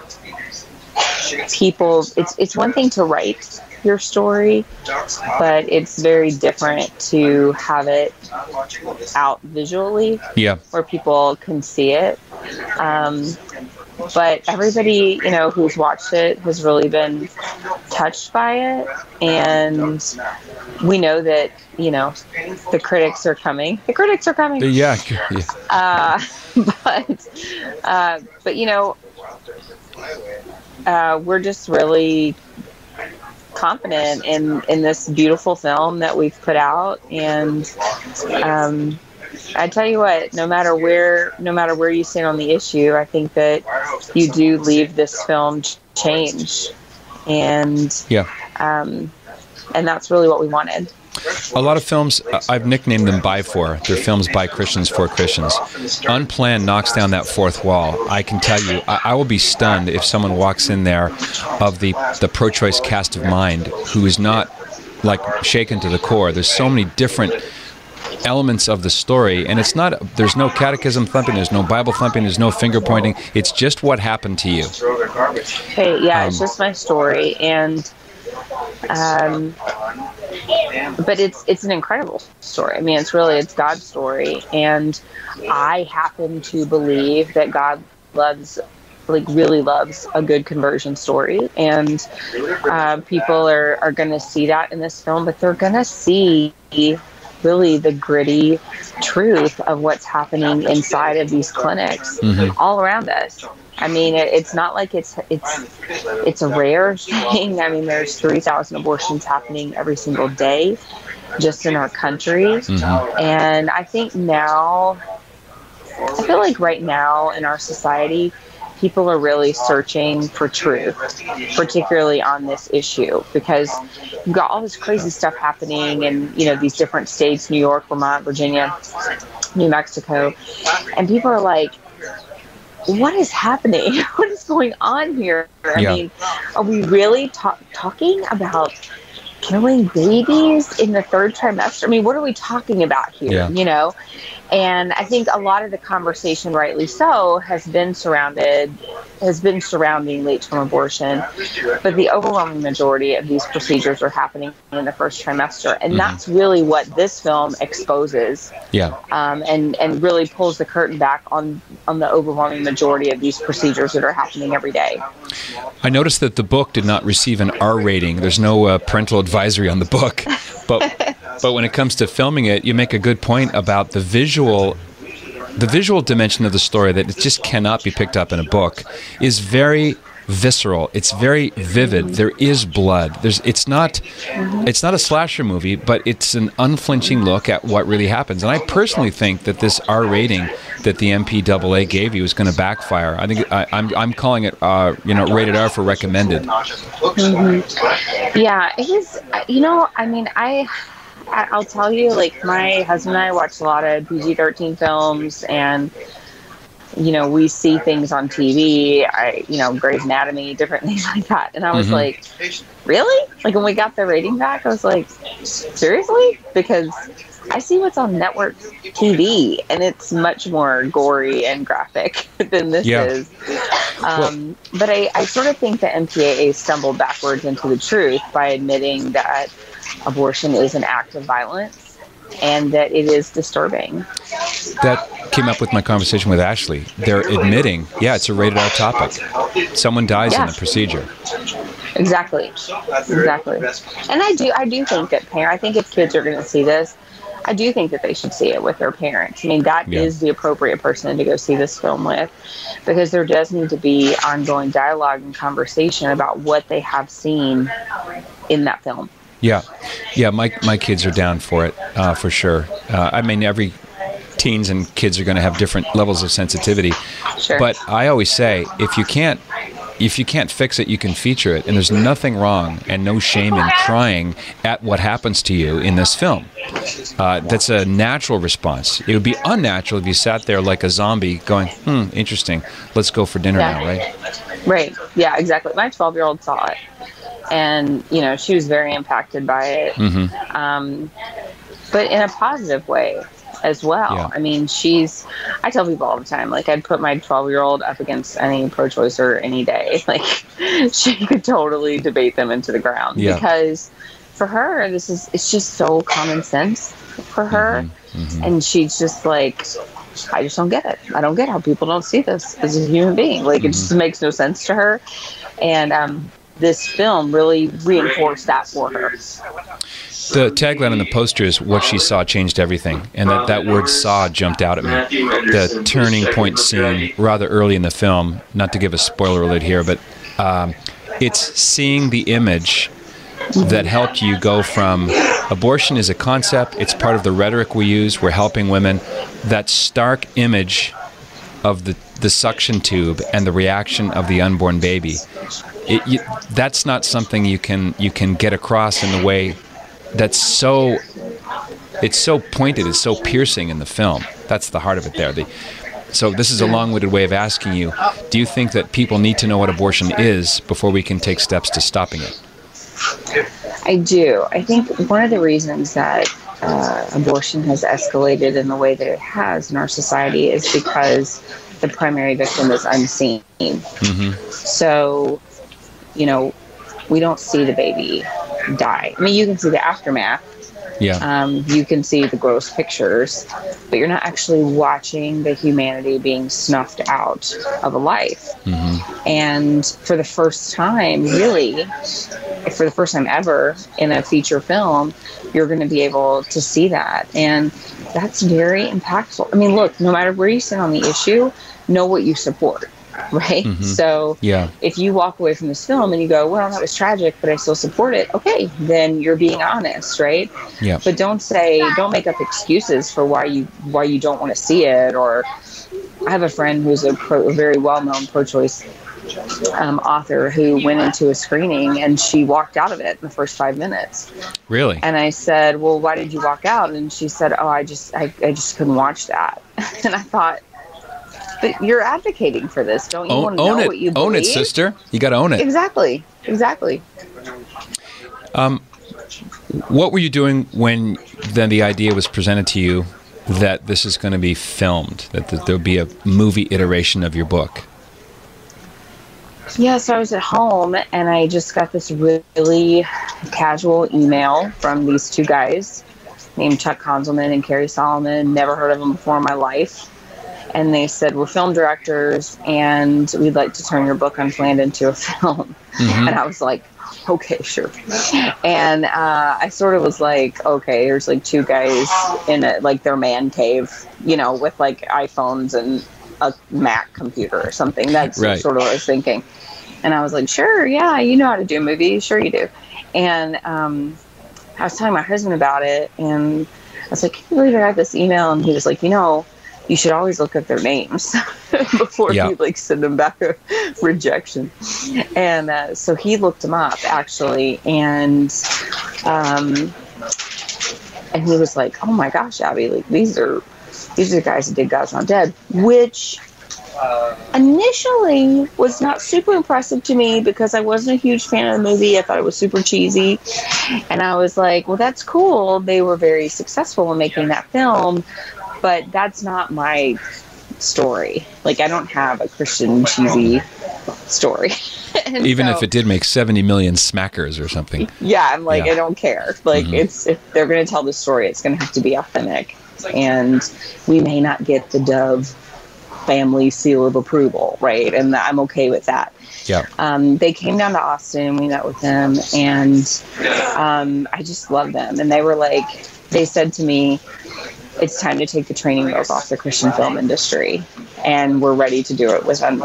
people, it's it's one thing to write your story, but it's very different to have it out visually, yeah, where people can see it. Um, but everybody, you know, who's watched it has really been touched by it, and we know that, you know, the critics are coming. The critics are coming. Yeah. yeah. Uh, but uh, but you know, uh, we're just really confident in in this beautiful film that we've put out, and um I tell you what, no matter where no matter where you stand on the issue, I think that you do leave this film changed, and yeah um and that's really what we wanted. A lot of films, uh, I've nicknamed them by for. They're films by Christians for Christians. Unplanned knocks down that fourth wall. I can tell you, I, I will be stunned if someone walks in there of the, the pro-choice cast of mind who is not, like, shaken to the core. There's so many different elements of the story, and it's not, there's no catechism thumping, there's no Bible thumping, there's no finger pointing. It's just what happened to you. Hey, yeah, um, it's just my story, and Um, but it's it's an incredible story. I mean, it's really, it's God's story, and I happen to believe that God loves, like, really loves a good conversion story, and uh, people are, are going to see that in this film, but they're going to see really the gritty truth of what's happening inside of these clinics, mm-hmm, all around us. I mean, it, it's not like it's it's it's a rare thing. I mean, there's three thousand abortions happening every single day just in our country. Mm-hmm. And I think now, I feel like right now in our society, people are really searching for truth, particularly on this issue, because you've got all this crazy stuff happening in, you know, these different states, New York, Vermont, Virginia, New Mexico, and people are like, what is happening? What is going on here? I yeah. mean, are we really ta- talking about killing babies in the third trimester? I mean, what are we talking about here? Yeah. You know, and I think a lot of the conversation, rightly so, has been surrounded, has been surrounding late-term abortion, but the overwhelming majority of these procedures are happening in the first trimester, and mm-hmm, that's really what this film exposes. Yeah, um, and and really pulls the curtain back on on the overwhelming majority of these procedures that are happening every day. I noticed that the book did not receive an R rating. There's no uh, parental advisory on the book, but but when it comes to filming it, you make a good point about the visual the visual dimension of the story that it just cannot be picked up in a book is very visceral. It's very vivid. There is blood. There's. It's not. It's not a slasher movie, but it's an unflinching look at what really happens. And I personally think that this R rating that the M P A A gave you is going to backfire. I think I, I'm. I'm calling it. Uh, you know, rated R for recommended. Mm-hmm. Yeah, it is. You know, I mean, I. I'll tell you, like, my husband and I watch a lot of P G thirteen films, and, you know, we see things on T V, I, you know, Grey's Anatomy, different things like that. And I was mm-hmm. like, really? Like, when we got the rating back, I was like, seriously? Because I see what's on network T V, and it's much more gory and graphic than this yeah. is. Um, cool. But I, I sort of think the M P A A stumbled backwards into the truth by admitting that abortion is an act of violence and that it is disturbing. That came up with my conversation with Ashley. They're admitting, yeah, it's a rated R topic. Someone dies yeah. in the procedure. Exactly. Exactly. And I do I do think that parents, I think if kids are going to see this, I do think that they should see it with their parents. I mean, that yeah. is the appropriate person to go see this film with, because there does need to be ongoing dialogue and conversation about what they have seen in that film. Yeah, yeah, my my kids are down for it, uh, for sure. Uh, I mean, every teens and kids are going to have different levels of sensitivity. Sure. But I always say, if you can't if you can't fix it, you can feature it. And there's nothing wrong and no shame in crying at what happens to you in this film. Uh, that's a natural response. It would be unnatural if you sat there like a zombie going, hmm, interesting, let's go for dinner yeah. now, right? Right, yeah, exactly. My twelve-year-old saw it. And, you know, she was very impacted by it, mm-hmm. um, but in a positive way as well. Yeah. I mean, she's, I tell people all the time, like, I'd put my twelve-year-old up against any pro-choicer any day. Like, she could totally debate them into the ground yeah. because for her, this is, it's just so common sense for her. Mm-hmm. Mm-hmm. And she's just like, I just don't get it. I don't get how people don't see this as a human being. Like, mm-hmm. it just makes no sense to her. And, um, this film really reinforced that for her. The tagline on the poster is, what she saw changed everything. And that, that word saw jumped out at me. The turning point scene rather early in the film, not to give a spoiler alert here, but um, it's seeing the image that helped you go from abortion is a concept, it's part of the rhetoric we use, we're helping women, that stark image of the, the suction tube and the reaction of the unborn baby. It, you, that's not something you can you can get across in the way that's so it's so pointed, it's so piercing in the film. That's the heart of it there. The, so this is a long-winded way of asking you, do you think that people need to know what abortion is before we can take steps to stopping it? I do. I think one of the reasons that uh, abortion has escalated in the way that it has in our society is because the primary victim is unseen. Mm-hmm. So, you know, we don't see the baby die. I mean, you can see the aftermath. Yeah. Um, you can see the gross pictures, but you're not actually watching the humanity being snuffed out of a life. Mm-hmm. And for the first time, really, for the first time ever in a feature film, you're going to be able to see that. And that's very impactful. I mean, look, no matter where you sit on the issue, know what you support. Right? Mm-hmm. So yeah. if you walk away from this film and you go, well, that was tragic, but I still support it. Okay. Then you're being honest. Right. Yeah. But don't say, don't make up excuses for why you, why you don't want to see it. Or I have a friend who's a, pro, a very well-known pro-choice um, author who went into a screening and she walked out of it in the first five minutes. Really? And I said, well, why did you walk out? And she said, oh, I just, I, I just couldn't watch that. And I thought, but you're advocating for this, don't you? Own, want to own know it. What you believe? Own it, sister. You got to own it. Exactly. Exactly. Um, what were you doing when then the idea was presented to you that this is going to be filmed, that th- there'll be a movie iteration of your book? Yeah, so I was at home and I just got this really casual email from these two guys named Chuck Konzelman and Cary Solomon. Never heard of them before in my life. And they said, we're film directors, and we'd like to turn your book Unplanned into a film. Mm-hmm. And I was like, okay, sure. And uh, I sort of was like, okay, there's like two guys in a, like their man cave, you know, with like iPhones and a Mac computer or something. That's right. Sort of what I was thinking. And I was like, sure, yeah, you know how to do movies. Sure you do. And um, I was telling my husband about it, and I was like, can you believe I have this email? And he was like, you know, you should always look up their names before yeah. you like send them back a rejection. And uh, so he looked them up, actually. And um, and he was like, oh my gosh, Abby, like these are these are the guys that did God's Not Dead, which initially was not super impressive to me because I wasn't a huge fan of the movie. I thought it was super cheesy. And I was like, well, that's cool. They were very successful in making that film, but that's not my story. Like, I don't have a Christian cheesy story. Even so, if it did make seventy million smackers or something. Yeah, I'm like, yeah. I don't care. Like, mm-hmm. it's if they're going to tell the story, it's going to have to be authentic. And we may not get the Dove family seal of approval, right? And I'm okay with that. Yeah. Um, they came down to Austin. We met with them, and um, I just love them. And they were like, they said to me, it's time to take the training wheels off the Christian film industry, and we're ready to do it with un-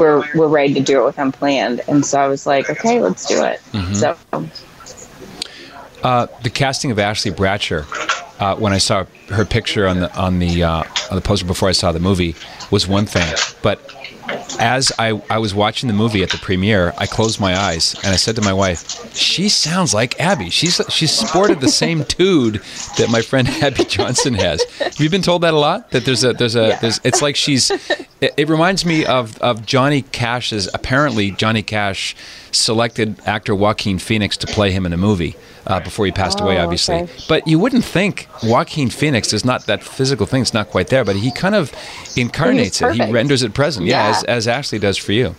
we're we're ready to do it with Unplanned. And so I was like, okay, let's do it. Mm-hmm. So uh, the casting of Ashley Bratcher. Uh, when I saw her picture on the on the uh, on the poster before I saw the movie was one thing, but as I, I was watching the movie at the premiere, I closed my eyes and I said to my wife, "She sounds like Abby. She's she sported the same tude that my friend Abby Johnson has." Have you been told that a lot? That there's a there's a yeah. there's it's like she's. It, it reminds me of of Johnny Cash's. Apparently, Johnny Cash selected actor Joaquin Phoenix to play him in a movie. Uh, before he passed oh, away, obviously. Okay. But you wouldn't think Joaquin Phoenix is not that physical thing. It's not quite there, but he kind of incarnates it. He renders it present, yeah, yeah as, as Ashley does for you.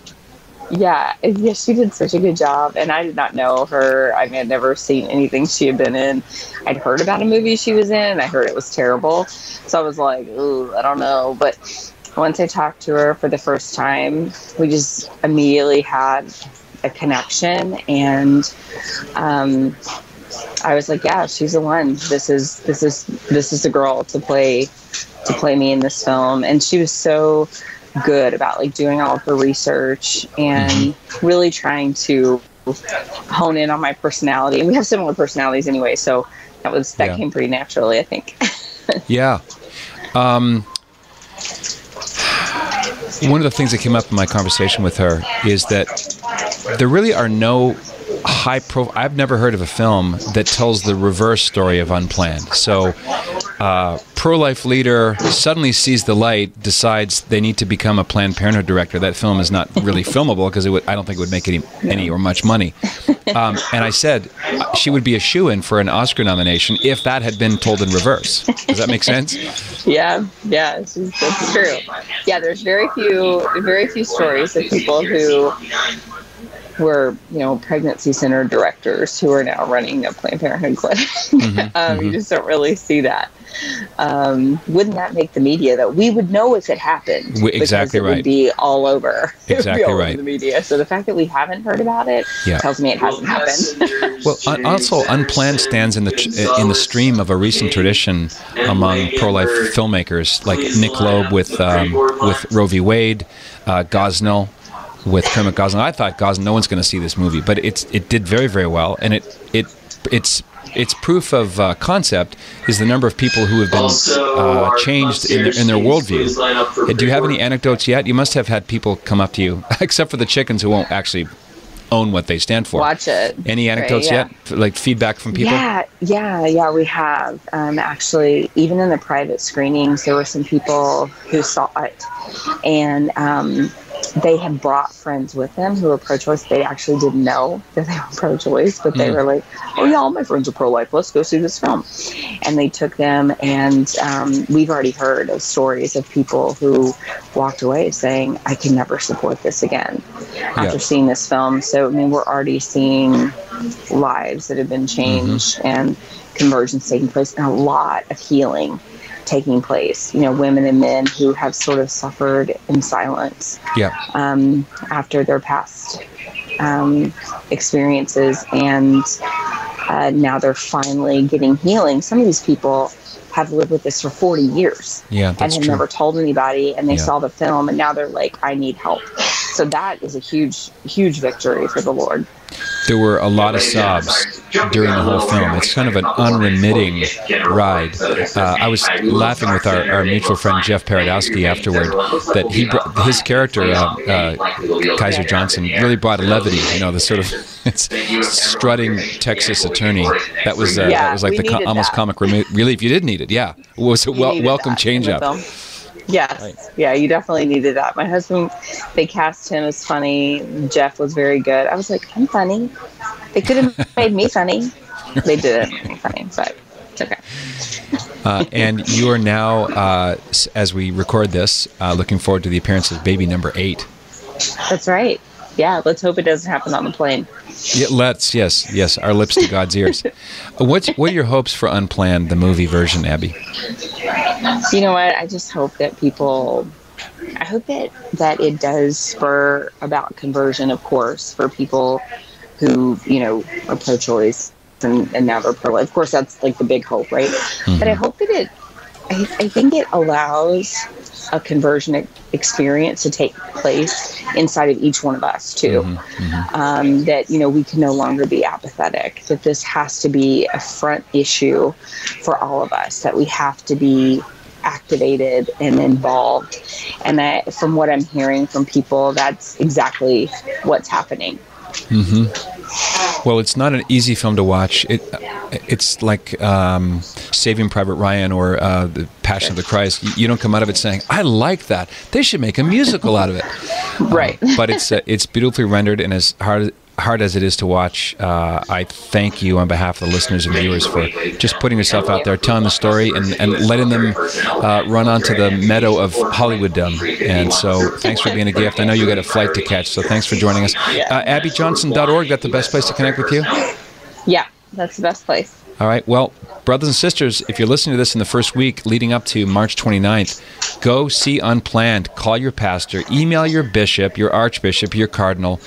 Yeah. yeah, she did such a good job, and I did not know her. I mean, I'd never seen anything she had been in. I'd heard about a movie she was in, and I heard it was terrible. So I was like, ooh, I don't know. But once I talked to her for the first time, we just immediately had a connection, and um I was like, yeah, she's the one. This is this is this is the girl to play to play me in this film. And she was so good about like doing all of her research and really trying to hone in on my personality. And we have similar personalities anyway, so that was that yeah. came pretty naturally, I think. yeah. Um one of the things that came up in my conversation with her is that there really are no high profile. I've never heard of a film that tells the reverse story of Unplanned. So uh, pro-life leader suddenly sees the light, decides they need to become a Planned Parenthood director. That film is not really filmable because it would, I don't think it would make any, any or much money. Um, and I said she would be a shoo-in for an Oscar nomination if that had been told in reverse. Does that make sense? Yeah, yeah, it's, it's true. Yeah, there's very few, very few stories of people who were, you know, pregnancy center directors who are now running a Planned Parenthood clinic. Mm-hmm, um, mm-hmm. You just don't really see that. Um, wouldn't that make the media, though? We would know if it happened. We, exactly it right. It would be all over. Exactly all right. Over the media. So the fact that we haven't heard about it yeah. tells me it hasn't happened. Well, un- also, Unplanned stands in the ch- in the stream of a recent tradition among pro-life filmmakers, like Nick Loeb with um, with Roe v. Wade, uh, Gosnell. With Kermit Gosnell, I thought Gosnell, no one's going to see this movie, but it's it did very very well, and it it it's it's proof of uh, concept is the number of people who have been uh, changed in their in their worldview. Do you have any anecdotes yet? You must have had people come up to you, except for the chickens who won't actually own what they stand for. Watch it. Any anecdotes right, yeah. yet? Like feedback from people? Yeah, yeah, yeah. We have um, actually, even in the private screenings, there were some people who saw it, and. Um, They had brought friends with them who were pro-choice. They actually didn't know that they were pro-choice, but they mm. were like, oh, yeah, all my friends are pro-life. Let's go see this film. And they took them, and um, we've already heard of stories of people who walked away saying, I can never support this again yeah. after seeing this film. So, I mean, we're already seeing lives that have been changed mm-hmm. and conversions taking place and a lot of healing taking place, you know, women and men who have sort of suffered in silence yeah. um, after their past um, experiences. And uh, now they're finally getting healing. Some of these people have lived with this for forty years yeah, and have true. never told anybody. And they yeah. saw the film, and now they're like, I need help. So that is a huge, huge victory for the Lord. There were a lot of sobs during the whole film. It's kind of an unremitting ride. Uh, I was laughing with our, our mutual friend Jeff Paradowski afterward that he brought, his character uh, uh, Kaiser Johnson really brought levity. You know, the sort of it's strutting Texas attorney. That was uh, that was like the com- almost comic remi- relief. You did need it, yeah. It was a wel- welcome change up. Yes. Right. Yeah, you definitely needed that. My husband, they cast him as funny. Jeff was very good. I was like, I'm funny. They could have made me funny. They didn't. Funny, but it's okay. uh, and you are now, uh, as we record this, uh, looking forward to the appearance of baby number eight. That's right. Yeah, let's hope it doesn't happen on the plane. Yeah, let's, yes, yes, our lips to God's ears. What's, what are your hopes for Unplanned, the movie version, Abby? You know what? I just hope that people, I hope that, that it does spur about conversion, of course, for people who, you know, are pro-choice and, and now they're pro-life. Of course, that's like the big hope, right? Mm-hmm. But I hope that it, I, I think it allows a conversion experience to take place inside of each one of us too. Mm-hmm, mm-hmm. Um, that, you know, we can no longer be apathetic, that this has to be a front issue for all of us, that we have to be activated and involved. And that from what I'm hearing from people, that's exactly what's happening. Mm-hmm. Well, it's not an easy film to watch. It it's like um, Saving Private Ryan or uh, The Passion of the Christ. You, you don't come out of it saying, "I like that. They should make a musical out of it." Right. Um, but it's uh, it's beautifully rendered, and as hard hard as it is to watch, uh, I thank you on behalf of the listeners and viewers for just putting yourself out there, telling the story, and, and letting them uh, run onto the meadow of Hollywood. Um, and so thanks for being a gift. I know you got a flight to catch, so thanks for joining us. Uh, Abby Johnson dot org, that's the best place to connect with you? Yeah, that's the best place. All right. Well, brothers and sisters, if you're listening to this in the first week leading up to March twenty-ninth, go see Unplanned. Call your pastor, email your bishop, your archbishop, your cardinal.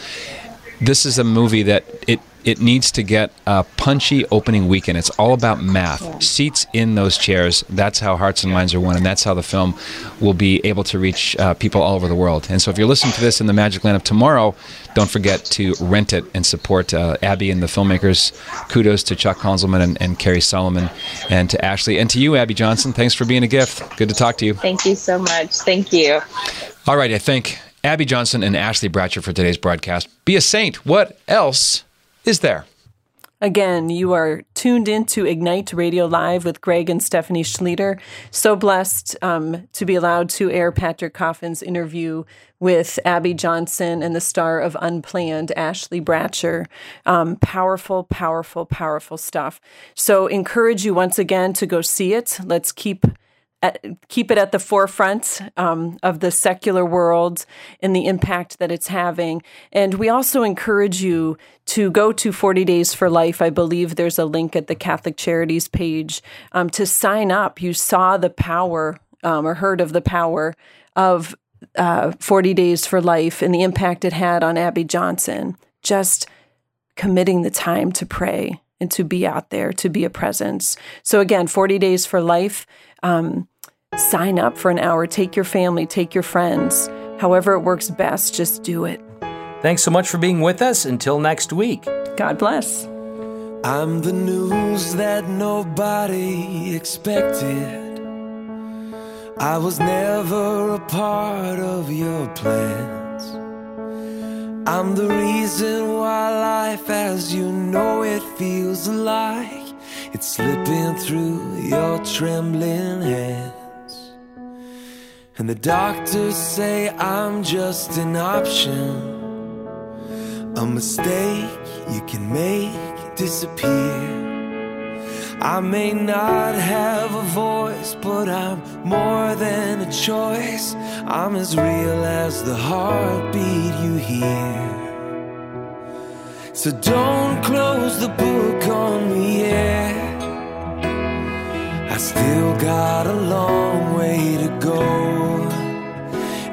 This is a movie that it, it needs to get a punchy opening weekend. It's all about math. Yeah. Seats in those chairs. That's how hearts and minds are won, and that's how the film will be able to reach uh, people all over the world. And so if you're listening to this in the magic land of tomorrow, don't forget to rent it and support uh, Abby and the filmmakers. Kudos to Chuck Konzelman and, and Cary Solomon and to Ashley. And to you, Abby Johnson, thanks for being a gift. Good to talk to you. Thank you so much. Thank you. All right, I think Abby Johnson and Ashley Bratcher for today's broadcast. Be a saint. What else is there? Again, you are tuned in to Ignite Radio Live with Greg and Stephanie Schleter. So blessed um, to be allowed to air Patrick Coffin's interview with Abby Johnson and the star of Unplanned, Ashley Bratcher. Um, powerful, powerful, powerful stuff. So encourage you once again to go see it. Let's keep At, keep it at the forefront um, of the secular world and the impact that it's having. And we also encourage you to go to forty days for life. I believe there's a link at the Catholic Charities page um, to sign up. You saw the power um, or heard of the power of uh, forty days for life and the impact it had on Abby Johnson. Just committing the time to pray and to be out there, to be a presence. So again, forty days for life. Um, sign up for an hour. Take your family, take your friends. However it works best, just do it. Thanks so much for being with us. Until next week. God bless. I'm the news that nobody expected. I was never a part of your plans. I'm the reason why life as you know it feels alive. It's slipping through your trembling hands. And the doctors say I'm just an option, a mistake you can make disappear. I may not have a voice, but I'm more than a choice. I'm as real as the heartbeat you hear. So don't close the book on me yet. I still got a long way to go.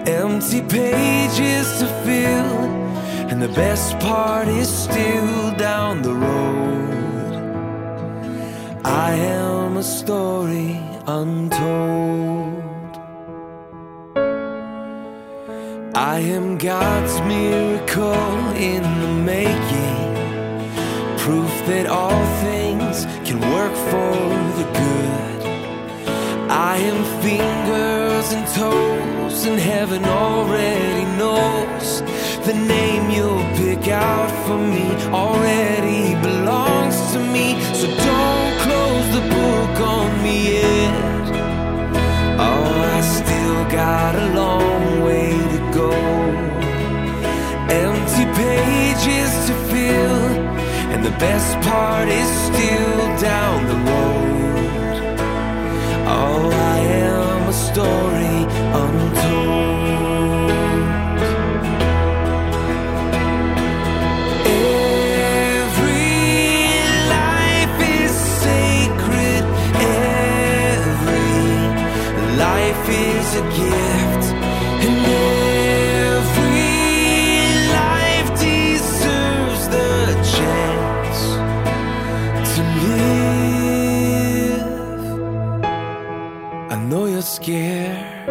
Empty pages to fill, and the best part is still down the road. I am a story untold. I am God's miracle in the making, proof that all things can work for the good. I am fingers and toes, and heaven already knows the name you'll pick out for me already belongs to me. So don't close the book on me yet. Oh, I still got a long way to go. Empty pages to fill, and the best part is still down the road. Oh, I am a story untold. Every life is sacred. Every life is a gift. And every life deserves the chance to live. I know you're scared.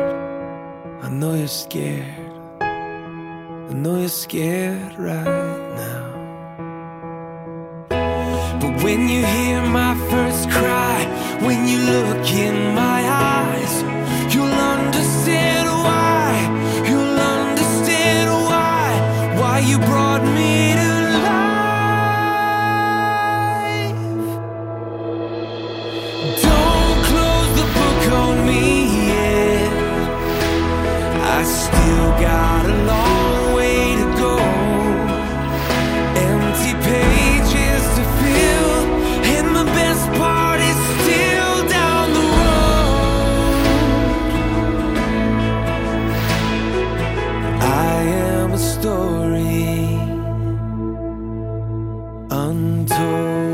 I know you're scared. I know you're scared right now. But when you hear my first cry, when you look in my eyes, you'll understand why. You'll understand why. Why you brought me to life. Don't close the book on me yet. I still got a long way to go. Empty pages to fill, and the best part is still down the road. I am a story untold.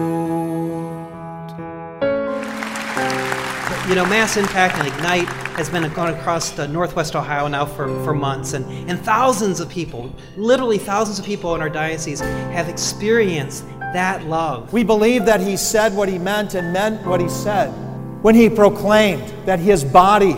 You know, Mass Impact and Ignite has been going across the Northwest Ohio now for, for months, and, and thousands of people, literally thousands of people in our diocese have experienced that love. We believe that he said what he meant and meant what he said when he proclaimed that his body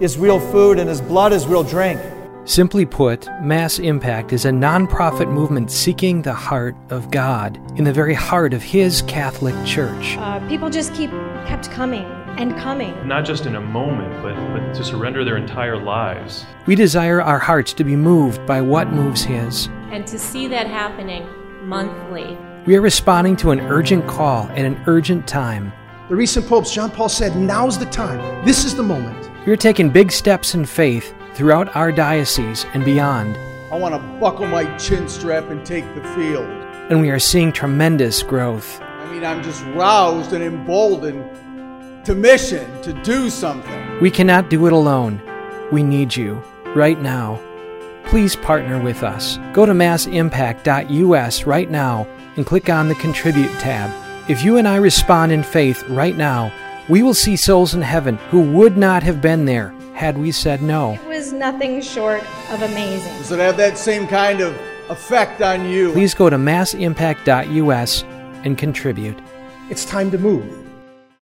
is real food and his blood is real drink. Simply put, Mass Impact is a nonprofit movement seeking the heart of God in the very heart of His Catholic Church. Uh, people just keep kept coming and coming. Not just in a moment, but, but to surrender their entire lives. We desire our hearts to be moved by what moves His. And to see that happening monthly. We are responding to an urgent call at an urgent time. The recent Popes, John Paul said, now's the time. This is the moment. We are taking big steps in faith throughout our diocese and beyond. I want to buckle my chin strap and take the field. And we are seeing tremendous growth. I mean, I'm just roused and emboldened to mission, to do something. We cannot do it alone. We need you, right now. Please partner with us. Go to mass impact dot u s right now and click on the Contribute tab. If you and I respond in faith right now, we will see souls in heaven who would not have been there had we said no. It was nothing short of amazing. Does it have that same kind of effect on you? Please go to mass impact dot u s and contribute. It's time to move.